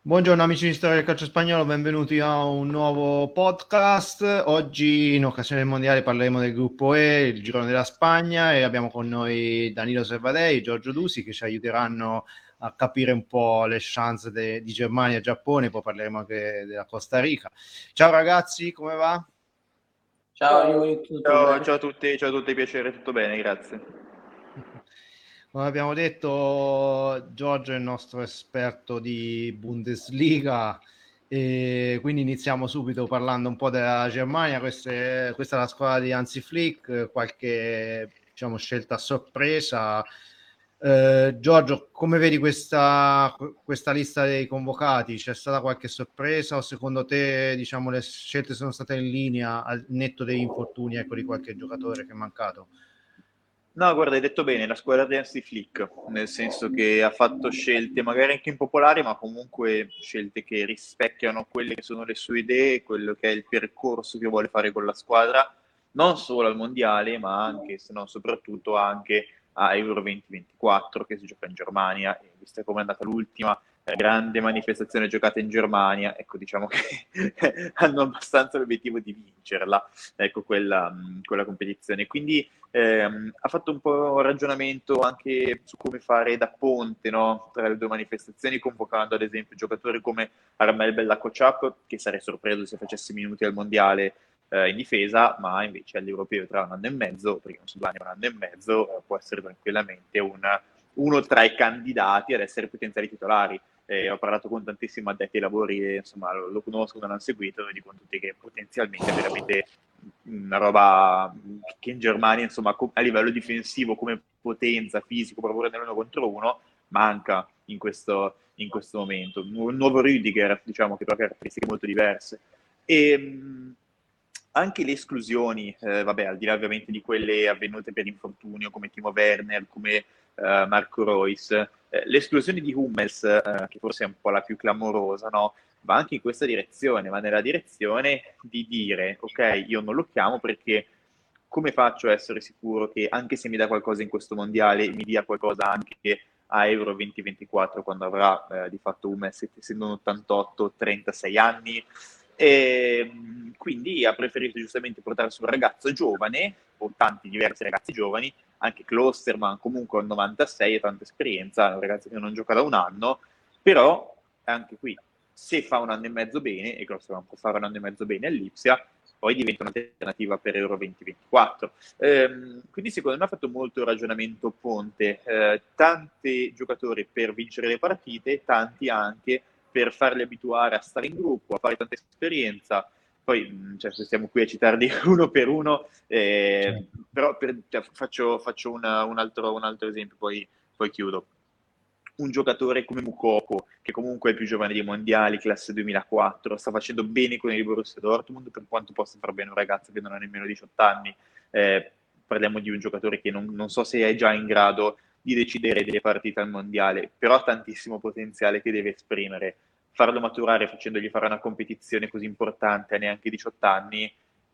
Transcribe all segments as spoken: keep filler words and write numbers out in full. Buongiorno amici di Storia del Calcio Spagnolo, benvenuti a un nuovo podcast. Oggi in occasione del Mondiale parleremo del gruppo E, il girone della Spagna, e abbiamo con noi Danilo Servadei e Giorgio Dusi che ci aiuteranno a capire un po' le chance de- di Germania e Giappone, poi parleremo anche della Costa Rica. Ciao ragazzi, come va? Ciao, io, ciao, ciao a tutti, ciao a tutti, piacere, tutto bene, grazie. Come abbiamo detto, Giorgio è il nostro esperto di Bundesliga e quindi iniziamo subito parlando un po' della Germania. Questa è, questa è la squadra di Hansi Flick, qualche diciamo, scelta a sorpresa. Eh, Giorgio, come vedi questa, questa lista dei convocati? C'è stata qualche sorpresa o secondo te diciamo, le scelte sono state in linea al netto degli infortuni ecco, di qualche giocatore che è mancato? No, guarda, hai detto bene, la squadra di Hansi Flick, nel senso che ha fatto scelte magari anche impopolari, ma comunque scelte che rispecchiano quelle che sono le sue idee, quello che è il percorso che vuole fare con la squadra, non solo al Mondiale, ma anche, se non soprattutto, anche a Euro venti ventiquattro, che si gioca in Germania, e vista come è andata l'ultima grande manifestazione giocata in Germania, ecco, diciamo che hanno abbastanza l'obiettivo di vincerla, ecco, quella, quella competizione. Quindi ehm, ha fatto un po' un ragionamento anche su come fare da ponte, no, tra le due manifestazioni, convocando ad esempio giocatori come Armel Bella-Kotchap, che sarei sorpreso se facesse minuti al Mondiale eh, in difesa, ma invece all'Europeo tra un anno e mezzo, perché non so due anni, ma un anno e mezzo, eh, può essere tranquillamente una, uno tra i candidati ad essere potenziali titolari. Eh, ho parlato con tantissimi addetti ai lavori e insomma lo, lo conosco, non l'hanno seguito, e dicono tutti che potenzialmente è veramente una roba che in Germania insomma a livello difensivo, come potenza, fisico, proprio nell'uno contro uno, manca in questo, in questo momento. Un nuovo Rüdiger, diciamo, che ha caratteristiche molto diverse. E anche le esclusioni, eh, vabbè, al di là ovviamente di quelle avvenute per infortunio, come Timo Werner, come eh, Marco Royce, eh, l'esclusione di Hummels, eh, che forse è un po' la più clamorosa, no? Va anche in questa direzione, va nella direzione di dire, ok, io non lo chiamo perché come faccio a essere sicuro che anche se mi dà qualcosa in questo mondiale, mi dia qualcosa anche a Euro venti ventiquattro, quando avrà eh, di fatto Hummels, essendo un ottantotto, trentasei anni. E quindi ha preferito giustamente portare su un ragazzo giovane, o tanti diversi ragazzi giovani, anche Klosterman comunque ha novantasei e tanta esperienza, un ragazzo che non gioca da un anno, però anche qui se fa un anno e mezzo bene, e Klosterman può fare un anno e mezzo bene all'Ipsia, poi diventa un'alternativa per Euro venti ventiquattro. Ehm, quindi secondo me ha fatto molto ragionamento ponte, eh, tanti giocatori per vincere le partite, tanti anche per farli abituare a stare in gruppo, a fare tanta esperienza. Poi cioè, stiamo qui a citarli uno per uno, eh, sì. Però per, cioè, faccio, faccio una, un, altro, un altro esempio, poi, poi chiudo. Un giocatore come Mukoko, che comunque è il più giovane dei mondiali, classe duemilaquattro, sta facendo bene con il Borussia Dortmund, per quanto possa far bene un ragazzo che non ha nemmeno diciotto anni. Eh, parliamo di un giocatore che non, non so se è già in grado di decidere delle partite al mondiale, però ha tantissimo potenziale che deve esprimere. Farlo maturare facendogli fare una competizione così importante a neanche diciotto anni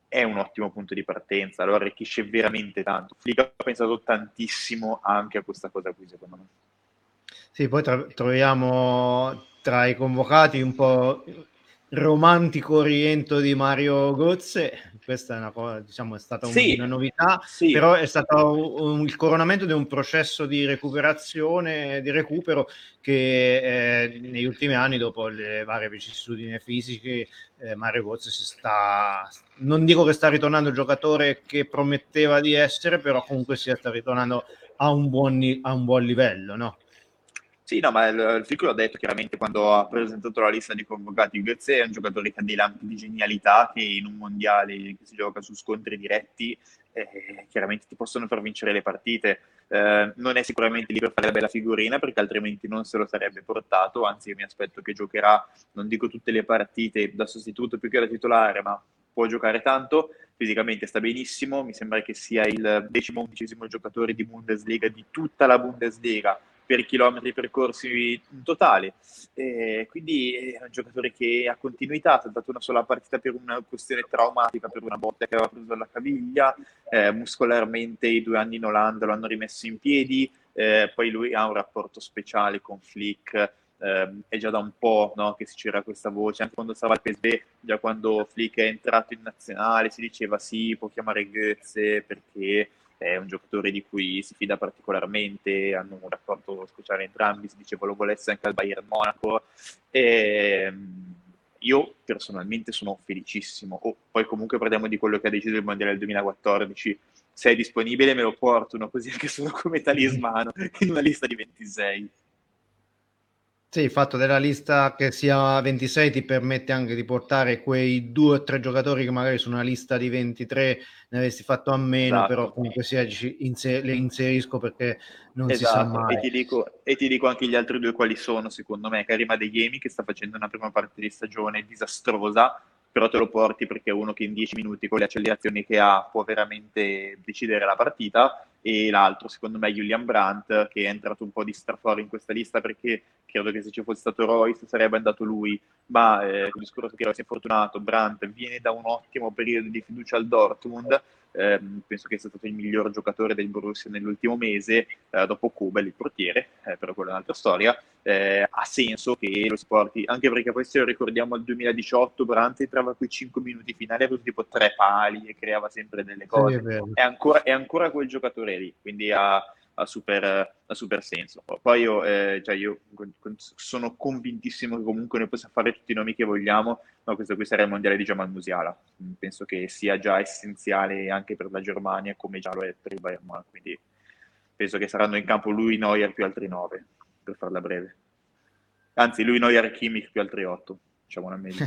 è un ottimo punto di partenza, lo arricchisce veramente tanto. Flick ha pensato tantissimo anche a questa cosa qui, secondo me. Sì, poi tra- troviamo tra i convocati un po' romantico rientro di Mario Götze. Questa è una cosa, diciamo, è stata un, sì, una novità, sì. Però è stato un, un, il coronamento di un processo di recuperazione, di recupero che eh, negli ultimi anni, dopo le varie vicissitudini fisiche, eh, Mario Götze si sta, non dico che sta ritornando il giocatore che prometteva di essere, però comunque si sta ritornando a un buon, a un buon livello, no? Sì, no, ma il, il Flick l'ha detto chiaramente quando ha presentato la lista di convocati. Götze è un giocatore che ha dei lampi di genialità, che in un mondiale che si gioca su scontri diretti, eh, chiaramente ti possono far vincere le partite. Eh, non è sicuramente lì per fare la bella figurina, perché altrimenti non se lo sarebbe portato, anzi io mi aspetto che giocherà, non dico tutte le partite da sostituto più che da titolare, ma può giocare tanto, fisicamente sta benissimo, mi sembra che sia il decimo undicesimo giocatore di Bundesliga, di tutta la Bundesliga, per chilometri percorsi in totale, eh, quindi è un giocatore che ha continuità, ha dato una sola partita per una questione traumatica, per una botta che aveva preso dalla caviglia, eh, muscolarmente i due anni in Olanda lo hanno rimesso in piedi, eh, poi lui ha un rapporto speciale con Flick, eh, è già da un po', no, che si c'era questa voce, anche quando stava al P S V, già quando Flick è entrato in nazionale si diceva sì, può chiamare Götze perché è un giocatore di cui si fida particolarmente, hanno un rapporto speciale entrambi, si diceva lo volesse anche al Bayern Monaco, e io personalmente sono felicissimo. Oh, poi comunque parliamo di quello che ha deciso il Mondiale del duemilaquattordici, se è disponibile me lo porto, no? Così anche solo come talismano in una lista di ventisei. Sì, il fatto della lista che sia ventisei ti permette anche di portare quei due o tre giocatori che magari su una lista di ventitré ne avresti fatto a meno, esatto. Però comunque sia inser- le inserisco perché non esatto. si sa mai. E ti, dico, e ti dico anche gli altri due quali sono, secondo me. Karim Adeyemi, che sta facendo una prima parte di stagione disastrosa, però te lo porti perché è uno che in dieci minuti con le accelerazioni che ha può veramente decidere la partita, e l'altro secondo me è Julian Brandt, che è entrato un po' di straforo in questa lista perché credo che se ci fosse stato Royce sarebbe andato lui, ma eh, con il discorso che Royce è fortunato, Brandt viene da un ottimo periodo di fiducia al Dortmund, eh, penso che sia stato il miglior giocatore del Borussia nell'ultimo mese, eh, dopo Kubel il portiere, eh, però quella è un'altra storia. Eh, ha senso che lo sporti, anche perché poi se lo ricordiamo al duemiladiciotto Brandt entrava quei cinque minuti finali, aveva tipo tre pali e creava sempre delle cose, sì, è, è, ancora, è ancora quel giocatore lì, quindi ha, ha, super, ha super senso. Poi io, eh, cioè io sono convintissimo che comunque noi possiamo fare tutti i nomi che vogliamo, ma questo qui sarà il mondiale di Jamal Musiala, penso che sia già essenziale anche per la Germania come già lo è per il Bayern Monaco, quindi penso che saranno in campo lui, Neuer più altri nove, per farla breve. Anzi, lui, Neuer, Kimmich più altri otto, diciamo una media.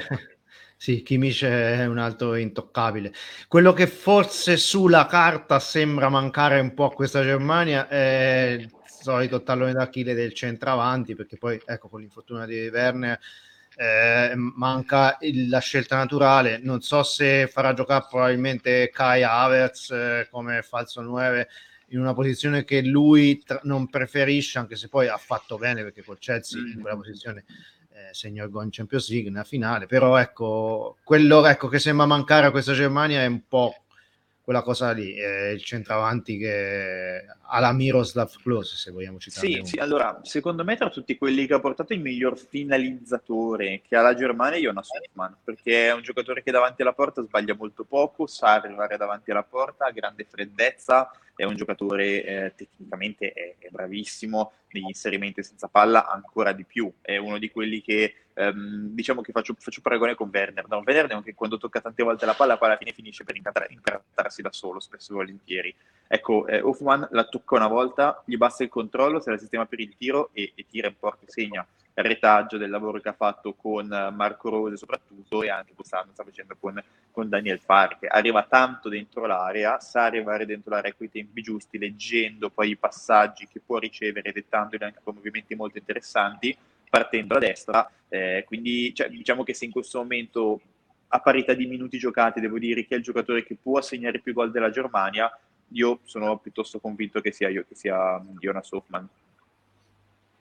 Sì, Kimmich è un altro intoccabile. Quello che forse sulla carta sembra mancare un po' a questa Germania è il solito tallone d'Achille del centravanti, perché poi, ecco, con l'infortunio di Werner eh, manca il, la scelta naturale. Non so se farà giocare probabilmente Kai Havertz eh, come falso nove, in una posizione che lui tra- non preferisce, anche se poi ha fatto bene perché col Chelsea in quella posizione eh, segnò il gol in Champions League nella finale, però ecco, quello ecco, che sembra mancare a questa Germania è un po' quella cosa lì, eh, il centravanti che alla Miroslav Klose, se vogliamo citarlo. Sì, sì, allora, secondo me tra tutti quelli che ha portato il miglior finalizzatore che ha la Germania è Jonas Hofmann, perché è un giocatore che davanti alla porta sbaglia molto poco, sa arrivare davanti alla porta, ha grande freddezza, è un giocatore eh, tecnicamente è, è bravissimo, negli inserimenti senza palla ancora di più, è uno di quelli che ehm, diciamo che faccio, faccio paragone con Werner, no, Werner anche quando tocca tante volte la palla poi alla fine finisce per incartarsi da solo spesso e volentieri, ecco, eh, Hofmann la tocca una volta, gli basta il controllo, se la sistema per il tiro e, e tira in porta e segna. Il retaggio del lavoro che ha fatto con Marco Royce soprattutto, e anche quest'anno sta facendo con, con Daniel Farke, arriva tanto dentro l'area, sa arrivare dentro l'area coi tempi giusti, leggendo poi i passaggi che può ricevere, dettandoli anche con movimenti molto interessanti, partendo da destra, eh, quindi cioè, diciamo che se in questo momento a parità di minuti giocati devo dire che è il giocatore che può segnare più gol della Germania, io sono piuttosto convinto che sia, io, che sia Jonas Hofmann.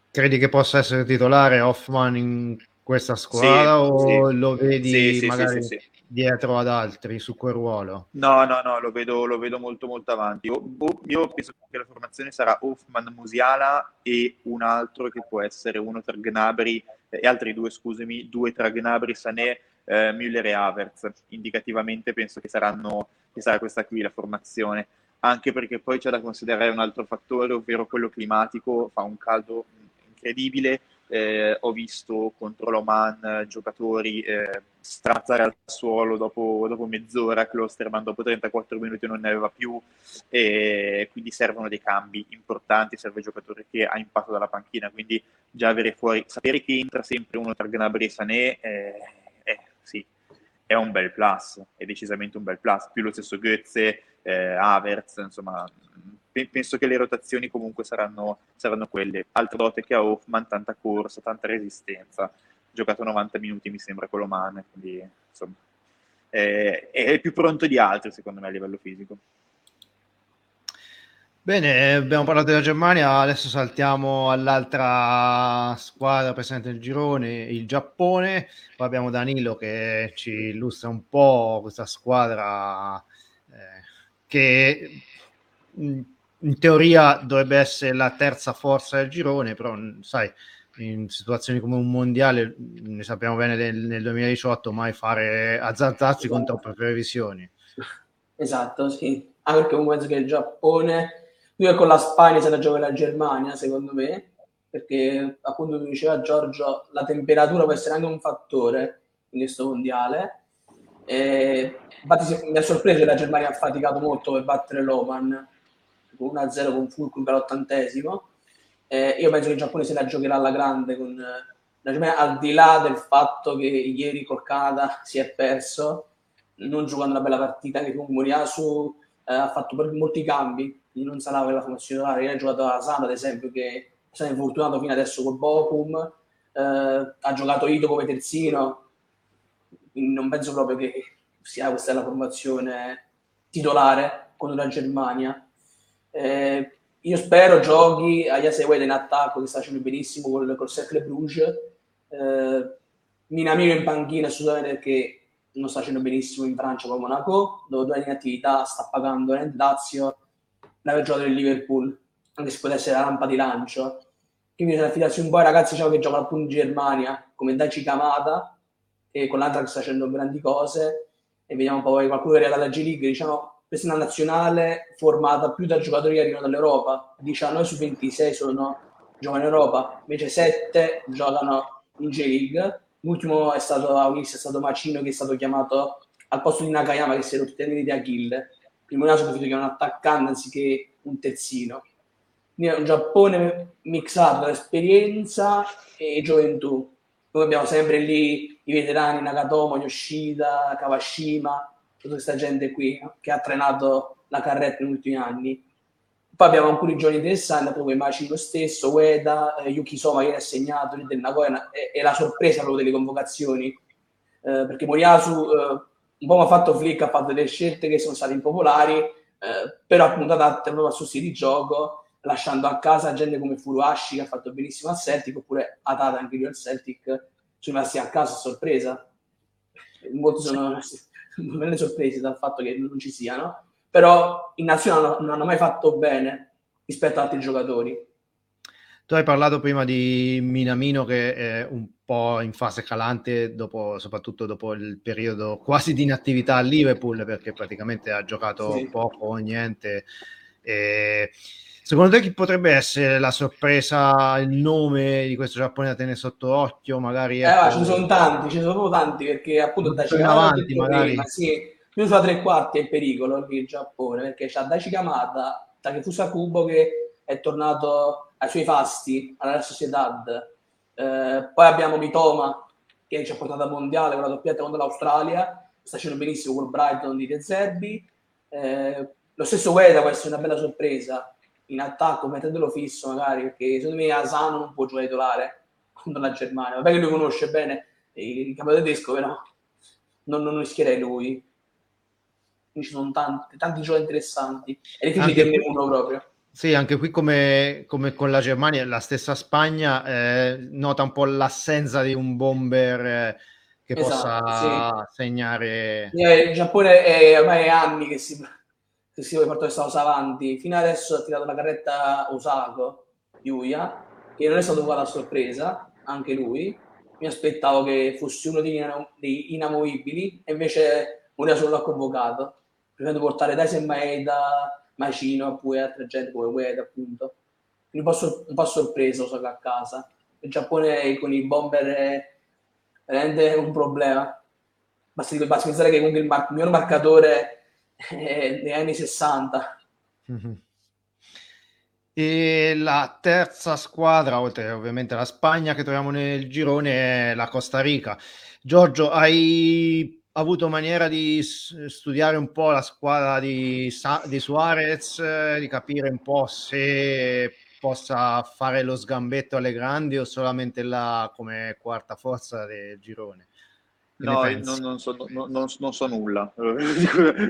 Credi che possa essere titolare Hofmann in questa squadra, sì, o sì. lo vedi sì, sì, magari sì, sì, sì. dietro ad altri su quel ruolo? No, no, no, lo vedo, lo vedo molto molto avanti. Io, io penso che la formazione sarà Hofmann, Musiala e un altro che può essere uno tra Gnabry e altri due, scusami, due tra Gnabry, Sané, eh, Müller e Havertz. Indicativamente penso che saranno che sarà questa qui la formazione, anche perché poi c'è da considerare un altro fattore, ovvero quello climatico, fa un caldo incredibile, eh, ho visto contro l'Oman giocatori eh, strazzare al suolo dopo, dopo mezz'ora, Klosterman dopo trentaquattro minuti non ne aveva più, e quindi servono dei cambi importanti, serve giocatore che ha impatto dalla panchina, quindi già avere fuori, sapere che entra sempre uno tra Gnabry e Sané eh, eh, sì, è un bel plus, è decisamente un bel plus, più lo stesso Götze, eh, Havertz, insomma penso che le rotazioni comunque saranno, saranno quelle. Altra dote che ha Hofmann, tanta corsa, tanta resistenza, giocato novanta minuti mi sembra con l'Oman, quindi insomma è, è più pronto di altri secondo me a livello fisico. Bene, abbiamo parlato della Germania, adesso saltiamo all'altra squadra presente nel girone, il Giappone. Qua abbiamo Danilo che ci illustra un po' questa squadra eh, che in teoria dovrebbe essere la terza forza del girone, però sai, in situazioni come un mondiale, ne sappiamo bene del, nel duemiladiciotto, mai fare azzardarsi con troppe previsioni. Esatto, sì, anche perché comunque penso che il Giappone, lui con la Spagna se la gioca la Germania, secondo me, perché appunto come diceva Giorgio, la temperatura può essere anche un fattore in questo mondiale. E, infatti mi ha sorpreso che la Germania ha faticato molto per battere l'Oman con uno a zero con Fulcrum all'ottantesimo. Eh, io penso che il Giappone se la giocherà alla grande con eh, la Germania, al di là del fatto che ieri col Canada si è perso non giocando una bella partita, che con Moriyasu eh, ha fatto molti cambi, quindi non sarà per la formazione titolare. Ha giocato Asano ad esempio, che si è infortunato fino adesso col Bochum, eh, ha giocato Ito come terzino. Non penso proprio che sia questa la formazione titolare contro la Germania. Eh, io spero giochi a Yase Ueda in attacco, che sta facendo benissimo col, col Cercle Bruges. Eh, Minamino in panchina, assolutamente, perché non sta facendo benissimo in Francia con Monaco, dove due anni in attività sta pagando nel Lazio l'aver giocato del Liverpool, anche se può essere la rampa di lancio. Quindi bisogna affidarsi un po' ai ragazzi, diciamo, che giocano appunto in Germania, come Daci Camada, e con l'altra che sta facendo grandi cose, e vediamo poi qualcuno che arriva dalla G League. Diciamo, questa è una nazionale formata più da giocatori che arrivano dall'Europa, diciannove su ventisei sono giovani in Europa, invece sette giocano in G League. L'ultimo è stato a Unix, è stato Macino, che è stato chiamato al posto di Nakayama, che si è rotto il tendine di Achille. Il Monaco ha preferito che è un attaccante anziché un terzino. Quindi è un Giappone mixato da esperienza e gioventù. Noi abbiamo sempre lì i veterani Nagatomo, Yoshida, Kawashima, tutta questa gente qui, no? Che ha trainato la carretta negli ultimi anni. Poi abbiamo alcuni giovani interessanti, proprio Machi lo stesso, Ueda, eh, Yuki Soma che è segnato del Nagoya, è, è la sorpresa proprio delle convocazioni, eh, perché Moriyasu eh, un po' mi ha fatto Flick, ha fatto delle scelte che sono state impopolari, eh, però appunto adatte proprio al suo stile di gioco, lasciando a casa gente come Furuhashi, che ha fatto benissimo al Celtic, oppure Atata, anche lui al Celtic, ci rimasti a casa a sorpresa. Molti sono belle sorprese dal fatto che non ci siano, però in nazionale non hanno mai fatto bene rispetto ad altri giocatori. Tu hai parlato prima di Minamino, che è un po' in fase calante, dopo, soprattutto dopo il periodo quasi di inattività a Liverpool, perché praticamente ha giocato sì. poco o niente. E... secondo te chi potrebbe essere la sorpresa, il nome di questo Giappone da tenere sotto occhio? Magari eh, ecco, ce ne sono tanti, ce ne sono tanti, perché appunto Daci Camada, prima, sì, più sulla tre quarti è in pericolo il Giappone, perché c'ha Daci Camada, Takefusa Kubo che è tornato ai suoi fasti, alla Real Sociedad, eh, poi abbiamo Mitoma che ci ha portato al mondiale con la doppietta contro l'Australia, sta facendo benissimo col Brighton di De Zerbi, eh, lo stesso Ueda può essere una bella sorpresa in attacco, mettendolo fisso magari, perché secondo me Asano non può giocare titolare contro la Germania. Vabbè che lui conosce bene il campionato tedesco, però non, non rischierei lui. Quindi ci sono tanti, tanti giochi interessanti, è difficile dirne uno proprio. Sì, anche qui come, come con la Germania, la stessa Spagna eh, nota un po' l'assenza di un bomber eh, che esatto, possa sì. segnare. Il Giappone è ormai anni che si... che si vuole portare questa cosa avanti. Fino adesso ha tirato la carretta Osako, Yuya, che non è stato uguale a sorpresa, anche lui. Mi aspettavo che fosse uno degli, inam- degli inamovibili, e invece Moriyasu l'ha convocato, preferendo portare Daisy Maeda, Macino, oppure altra gente come Ueda, appunto. Quindi un po', sor- un po' sorpreso Osako a casa. Il Giappone con i bomber è veramente un problema. Basta pensare che comunque il, mar- il mio marcatore negli anni sessanta. E la terza squadra, oltre ovviamente alla Spagna che troviamo nel girone, è la Costa Rica. Giorgio, hai avuto maniera di studiare un po' la squadra di, Sa- di Suarez, di capire un po' se possa fare lo sgambetto alle grandi o solamente là come quarta forza del girone? No, non, non, so, non, non, non so nulla.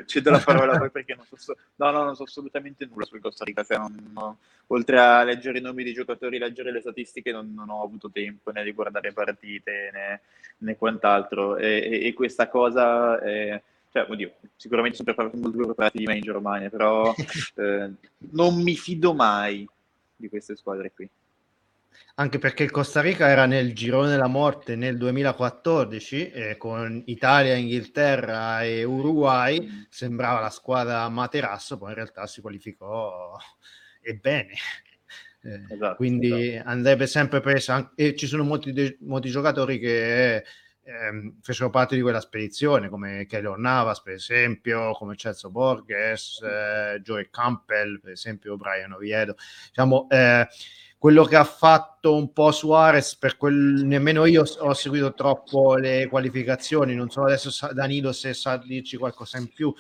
Cedo la parola poi perché non so, no, no, non so assolutamente nulla sul Costa Rica. Cioè non, no, oltre a leggere i nomi dei giocatori, leggere le statistiche, non, non ho avuto tempo né di guardare partite né, né quant'altro. E, e, e questa cosa, è, cioè, oddio, sicuramente sono preparati, molto preparati di me in Germania, però eh, non mi fido mai di queste squadre qui. anche perché il Costa Rica era nel girone della morte nel duemilaquattordici eh, con Italia, Inghilterra e Uruguay, sembrava la squadra materasso, poi in realtà si qualificò e bene. Eh, esatto, quindi esatto. Andrebbe sempre presa, e ci sono molti, de- molti giocatori che ehm, fecero parte di quella spedizione, come Keylor Navas per esempio, come Celso Borges, eh, Joey Campbell per esempio, Brian Oviedo, diciamo eh, quello che ha fatto un po' Suarez, per quel... nemmeno io ho seguito troppo le qualificazioni, non so adesso Danilo se sa dirci qualcosa in più.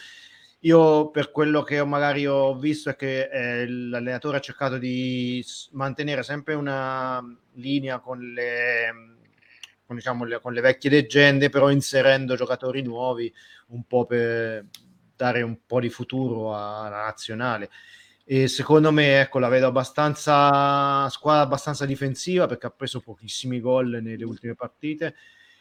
Io per quello che ho magari ho visto è che eh, l'allenatore ha cercato di mantenere sempre una linea con le, con, diciamo, le, con le vecchie leggende, però inserendo giocatori nuovi un po' per dare un po' di futuro alla nazionale. E secondo me ecco, la vedo abbastanza squadra abbastanza difensiva, perché ha preso pochissimi gol nelle ultime partite,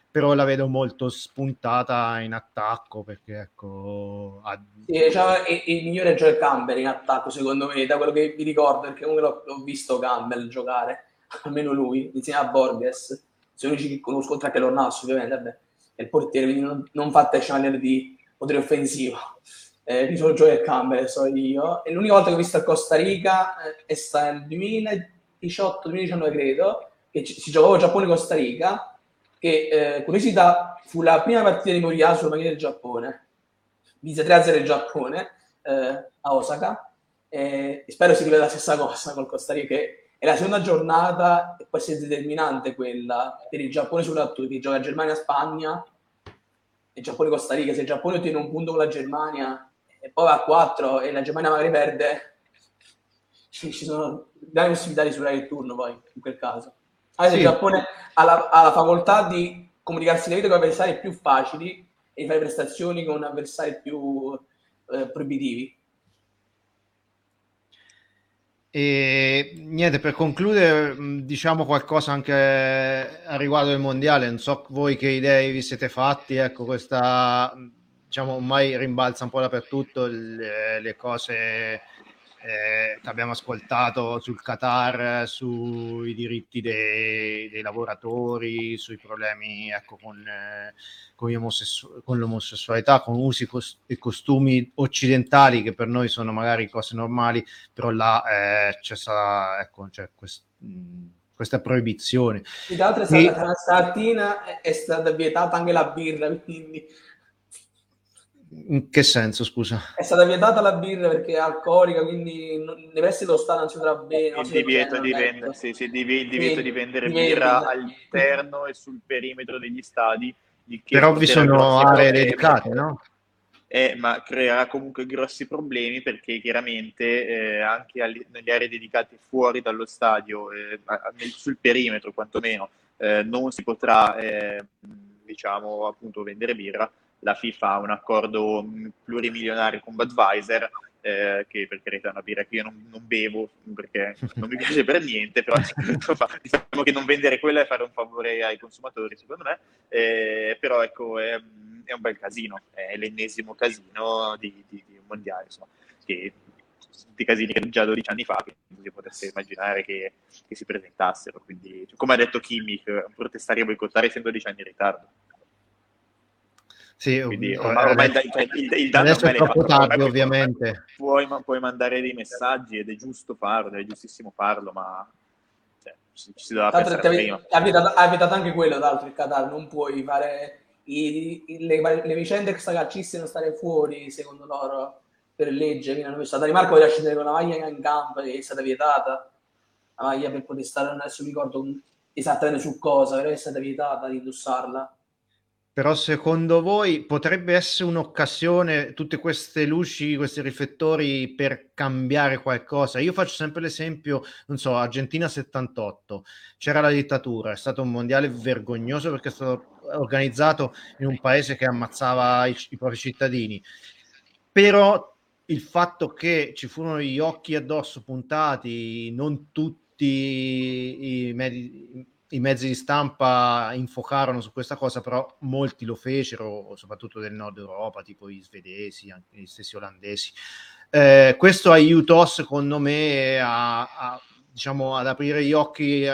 però la vedo molto spuntata in attacco, perché ecco ha... sì, diciamo, il, il migliore è Joel Campbell in attacco secondo me, da quello che vi ricordo, perché comunque l'ho, l'ho visto Campbell giocare, almeno lui, insieme a Borges, sono gli unici che conosco, tra che Lornasso ovviamente, vabbè, è il portiere, quindi non, non fate channel di potere offensivo, eh, mi sono Joel Campbell, so io, e l'unica volta che ho visto a Costa Rica eh, è stata nel duemiladiciotto duemiladiciannove credo, che ci, si giocava Giappone-Costa Rica, che eh, curiosità fu la prima partita di Moriyasu sulla maglia del Giappone, vinse tre a zero il Giappone eh, a Osaka, eh, e spero si ripeta la stessa cosa col Costa Rica, che è la seconda giornata e può essere determinante quella per il Giappone, soprattutto che gioca Germania-Spagna e Giappone-Costa Rica. Se il Giappone ottiene un punto con la Germania e poi va a quattro e la Germania magari perde, ci, ci sono grandi possibilità di superare il turno poi in quel caso. Adesso sì. Il Giappone ha la, ha la facoltà di comunicarsi la vita con avversari più facili e di fare prestazioni con avversari più eh, proibitivi. E niente, per concludere diciamo qualcosa anche a riguardo del mondiale, non so voi che idee vi siete fatti, ecco questa diciamo ormai rimbalza un po' dappertutto le, le cose... Eh, abbiamo ascoltato sul Qatar, sui diritti dei, dei lavoratori, sui problemi ecco, con, eh, con, gli omosessu- con l'omosessualità, con usi cos- e costumi occidentali che per noi sono magari cose normali, però là eh, c'è stata ecco, c'è quest- mh, questa proibizione. E tra l'altro e... stamattina è stata vietata anche la birra, quindi... In che senso, scusa? È stata vietata la birra perché è alcolica, quindi non, deve essere lo Stato, non si potrà bene. Il divieto di vendere, sì, sì, div- divieto di vendere birra all'interno e sul perimetro degli stadi. Di che però vi sono aree dedicate, no? Eh, ma creerà comunque grossi problemi, perché chiaramente eh, anche all- nelle aree dedicate fuori dallo stadio, eh, nel, sul perimetro quantomeno, eh, non si potrà, eh, diciamo, appunto vendere birra. La FIFA ha un accordo plurimilionario con Budweiser, eh, che per carità è una birra che io non, non bevo perché non mi piace per niente, però diciamo che non vendere quella è fare un favore ai consumatori secondo me, eh, però ecco è, è un bel casino, è l'ennesimo casino di, di, di un mondiale, insomma, che di casini che già dodici anni fa si potesse immaginare che, che si presentassero, quindi come ha detto Kimmich, protestare e boicottare essendo dodici anni in ritardo. Sì, quindi, ormai, ormai adesso, il, il danno adesso è troppo tardi ovviamente, puoi, puoi mandare dei messaggi ed è giusto farlo, è giustissimo farlo, ma cioè, ci, ci si doveva pensare prima. Ha vietato anche quello, tra l'altro il Qatar, non puoi fare i, i, le, le vicende extracalcistiche, non stare fuori secondo loro per legge, quindi hanno visto la Danimarca voleva scendere con la maglia in campo e è stata vietata la maglia per poter stare, non adesso mi ricordo esattamente su cosa, però è stata vietata di indossarla. Però secondo voi potrebbe essere un'occasione, tutte queste luci, questi riflettori, per cambiare qualcosa? Io faccio sempre l'esempio, non so, Argentina settantotto, c'era la dittatura, è stato un mondiale vergognoso perché è stato organizzato in un paese che ammazzava i, i propri cittadini, però il fatto che ci furono gli occhi addosso puntati, non tutti i medici... I mezzi di stampa infocarono su questa cosa, però molti lo fecero, soprattutto del nord Europa, tipo gli svedesi, anche gli stessi olandesi. Eh, questo aiutò, secondo me, a, a, diciamo, ad aprire gli occhi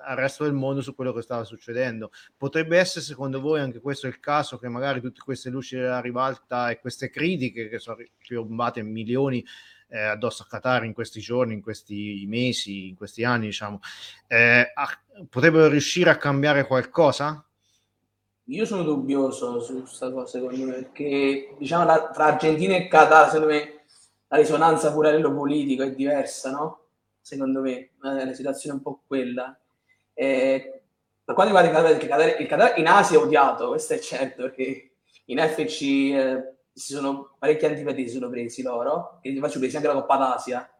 al resto del mondo su quello che stava succedendo. Potrebbe essere secondo voi anche questo il caso, che magari tutte queste luci della ribalta e queste critiche che sono piombate milioni eh, addosso a Qatar in questi giorni, in questi mesi, in questi anni, diciamo, eh, a, potrebbero riuscire a cambiare qualcosa? Io sono dubbioso su questa cosa, secondo me, perché diciamo la, tra Argentina e Qatar, secondo me, la risonanza pure a livello politico è diversa, no? Secondo me, la situazione è un po' quella. Eh, per quanto riguarda il Qatar, il Qatar in Asia è odiato, questo è certo, perché in F C eh, si sono parecchi antipatici sono presi loro, che li faccio presi anche la Coppa d'Asia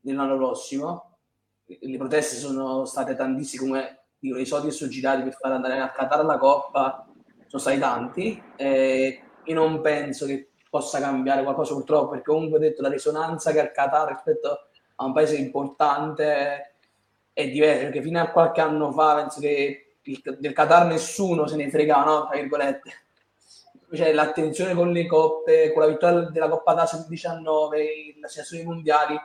dell'anno prossimo. Le proteste sono state tantissime, dico, i soldi sono girati per far andare a Qatar la Coppa, sono stati tanti. Eh, io non penso che possa cambiare qualcosa purtroppo, perché comunque ho detto la risonanza che ha il Qatar rispetto a un paese importante è diversa, perché fino a qualche anno fa penso che il, del Qatar nessuno se ne fregava, no? Tra virgolette, cioè l'attenzione con le coppe, con la vittoria della Coppa d'Asia del diciannove, la situazione mondiali,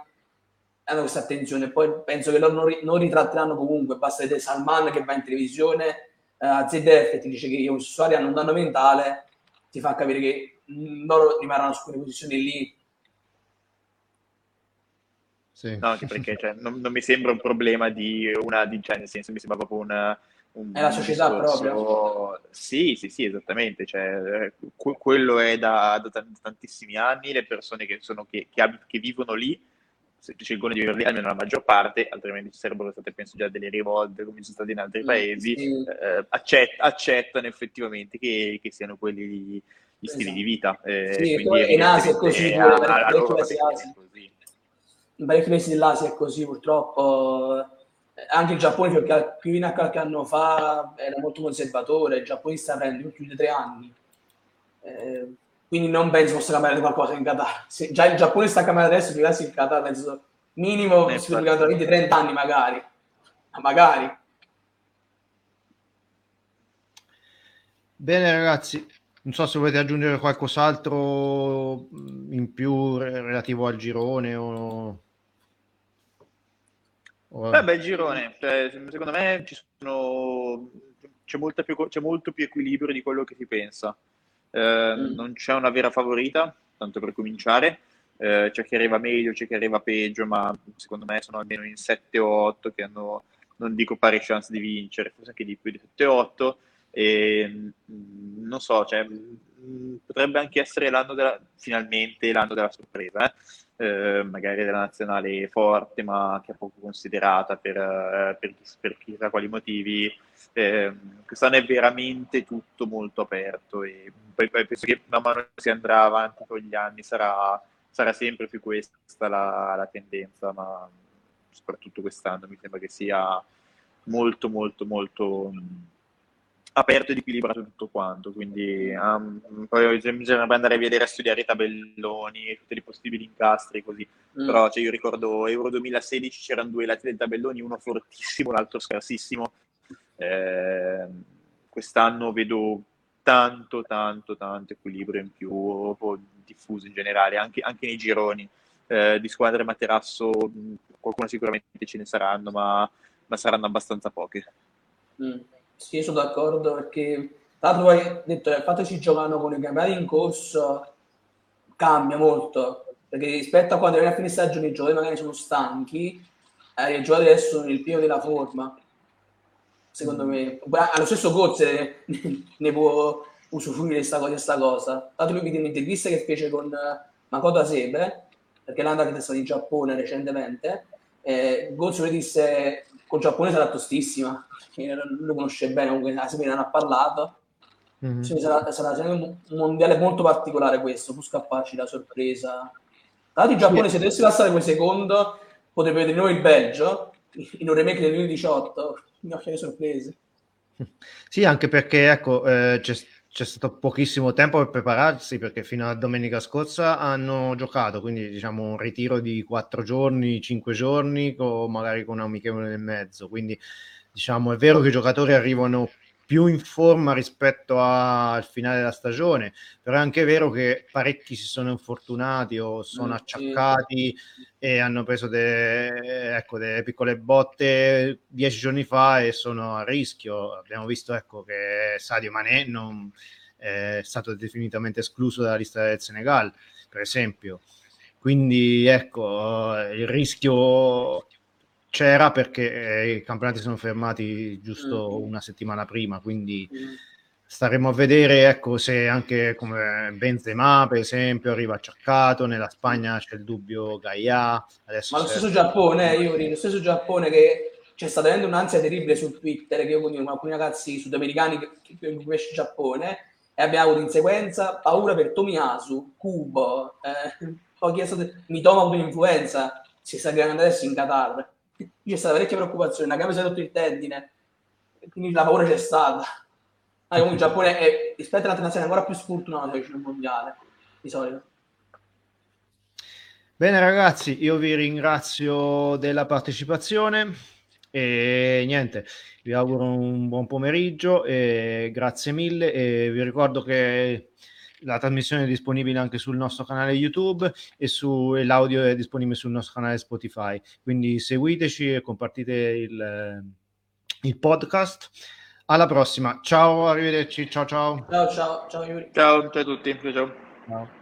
hanno questa attenzione. Poi penso che loro non, non ritratteranno comunque, basta vedere Salman che va in televisione, eh, a Z D F ti dice che gli usuari hanno un danno mentale, ti fa capire che loro rimarranno su quelle posizioni lì. Sì. No, anche perché cioè, non, non mi sembra un problema di una di cioè, nel senso mi sembra proprio una, un è la società discorso... proprio sì sì sì esattamente, cioè que- quello è da, da t- tantissimi anni, le persone che sono che, che, ab- che vivono lì scelgono di vivere lì, almeno la maggior parte, altrimenti ci sarebbero state penso già delle rivolte come ci sono state in altri sì, paesi sì. Eh, accett- accettano effettivamente che, che siano quelli gli stili esatto. di vita eh, sì, quindi in Asia è così, a, a, a loro paesi è così. In parecchi paesi dell'Asia è così purtroppo, anche il Giappone perché fino a qualche anno fa era molto conservatore, il Giappone sta avendo più di tre anni, eh, quindi non penso possa cambiare qualcosa in Qatar. Se già il Giappone sta cambiando adesso, figurarsi il Qatar, penso minimo venti trenta anni magari, magari. Bene ragazzi, non so se volete aggiungere qualcos'altro in più relativo al girone o... Vabbè, bel girone, cioè, secondo me ci sono c'è, molta più, c'è molto più equilibrio di quello che si pensa. Eh, mm. Non c'è una vera favorita, tanto per cominciare, eh, c'è chi arriva meglio, c'è chi arriva peggio, ma secondo me sono almeno in sette otto che hanno, non dico pari chance di vincere, forse anche di più di sette otto, e non so, cioè, potrebbe anche essere l'anno della, finalmente l'anno della sorpresa, eh? Eh, magari della nazionale forte ma che è poco considerata per, per, per chissà quali motivi, eh, quest'anno è veramente tutto molto aperto e poi, poi penso che man mano si andrà avanti con gli anni, sarà, sarà sempre più questa la, la tendenza, ma soprattutto quest'anno mi sembra che sia molto molto molto aperto ed equilibrato tutto quanto, quindi um, poi bisognerebbe andare a vedere a studiare i tabelloni e tutti i possibili incastri così, mm. però cioè, io ricordo Euro duemilasedici c'erano due lati dei tabelloni, uno fortissimo, l'altro scarsissimo, eh, quest'anno vedo tanto tanto tanto equilibrio in più, un po' diffuso in generale, anche, anche nei gironi, eh, di squadre materasso qualcuno sicuramente ce ne saranno, ma, ma saranno abbastanza poche. Mm. Sì, io sono d'accordo, perché tra l'altro hai detto il fatto che ci giocano con i campionati in corso cambia molto, perché rispetto a quando era a fine stagione i giocatori magari sono stanchi, eh, i giocatori adesso sono nel pieno della forma, secondo me. Allo stesso Götze ne, ne può usufruire questa cosa, questa cosa. Tanto lui vide un'intervista che fece con Makoto Asebe, perché l'ha andata in Giappone recentemente, eh, Götze lui disse... Con il Giappone sarà tostissima, lo conosce bene, comunque Asimi non ha parlato. Mm-hmm. Cioè, sarà, sarà un mondiale molto particolare questo, può scapparci la sorpresa. Tra l'altro il Giappone, se dovesse passare quel secondo, potrebbe vedere noi il Belgio, in un remake del duemiladiciotto, no, che sorprese. Sì, anche perché ecco, eh, c'è, c'è stato pochissimo tempo per prepararsi, perché fino a domenica scorsa hanno giocato, quindi diciamo un ritiro di quattro giorni, cinque giorni, con, magari con un amichevole nel mezzo, quindi diciamo è vero che i giocatori arrivano più in forma rispetto a... al finale della stagione, però è anche vero che parecchi si sono infortunati o sono acciaccati e hanno preso de... ecco, delle piccole botte dieci giorni fa e sono a rischio. Abbiamo visto, ecco, che Sadio Mané non è stato definitivamente escluso dalla lista del Senegal, per esempio. Quindi ecco, il rischio c'era perché i campionati sono fermati giusto mm. una settimana prima, quindi mm. staremo a vedere, ecco, se anche come Benzema per esempio arriva acciaccato. Nella Spagna c'è il dubbio Gaia adesso, ma lo stesso Giappone, io lo stesso Giappone che c'è sta avendo un'ansia terribile su Twitter, che io con alcuni ragazzi sudamericani che invece Giappone, e abbiamo avuto in sequenza paura per Tomiyasu, Kubo, eh, poi chi è stato Mitoma con l'influenza, si sta aggravando adesso in Qatar. C'è stata parecchia preoccupazione, la camisa sotto il tendine, quindi la paura c'è stata. Ah, comunque il Giappone è, rispetto alla nazione, ancora più sfortunato nel mondiale di solito. Bene ragazzi, io vi ringrazio della partecipazione e niente, vi auguro un buon pomeriggio e grazie mille, e vi ricordo che la trasmissione è disponibile anche sul nostro canale YouTube e, su, e l'audio è disponibile sul nostro canale Spotify, quindi seguiteci e compartite il, il podcast. Alla prossima, ciao, arrivederci, ciao ciao. Ciao ciao, ciao Yuri. Ciao, ciao a tutti, ciao. Ciao.